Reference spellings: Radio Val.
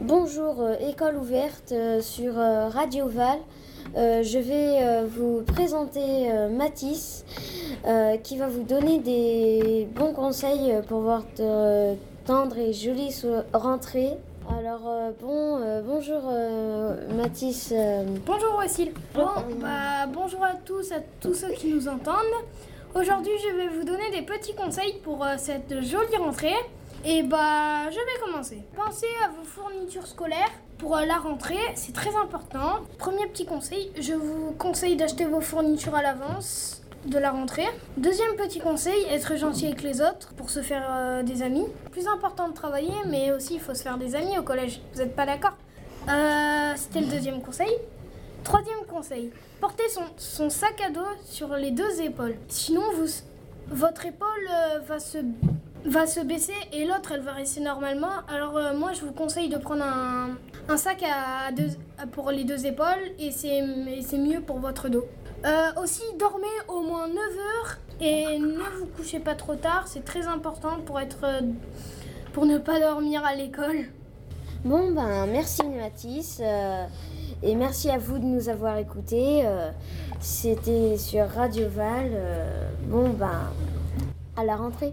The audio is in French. Bonjour, école ouverte sur Radio Val. Je vais vous présenter Mathis qui va vous donner des bons conseils pour votre tendre et jolie rentrée. Alors bonjour Mathis. Bonjour Cécile. Bonjour à tous ceux qui nous entendent. Aujourd'hui, je vais vous donner des petits conseils pour cette jolie rentrée. Et je vais commencer. Pensez à vos fournitures scolaires pour la rentrée, c'est très important. Premier petit conseil, je vous conseille d'acheter vos fournitures à l'avance de la rentrée. Deuxième petit conseil, être gentil avec les autres pour se faire des amis. Plus important de travailler, mais aussi il faut se faire des amis au collège. Vous n'êtes pas d'accord ? C'était le deuxième conseil. Troisième conseil, portez son sac à dos sur les deux épaules. Sinon, votre épaule va se baisser et l'autre elle va rester normalement. Alors moi je vous conseille de prendre un sac à deux, pour les deux épaules et c'est mieux pour votre dos. Aussi dormez au moins 9 heures et ne vous couchez pas trop tard, c'est très important pour ne pas dormir à l'école. Bon merci Mathis et merci à vous de nous avoir écoutés. C'était sur Radio Val. À la rentrée.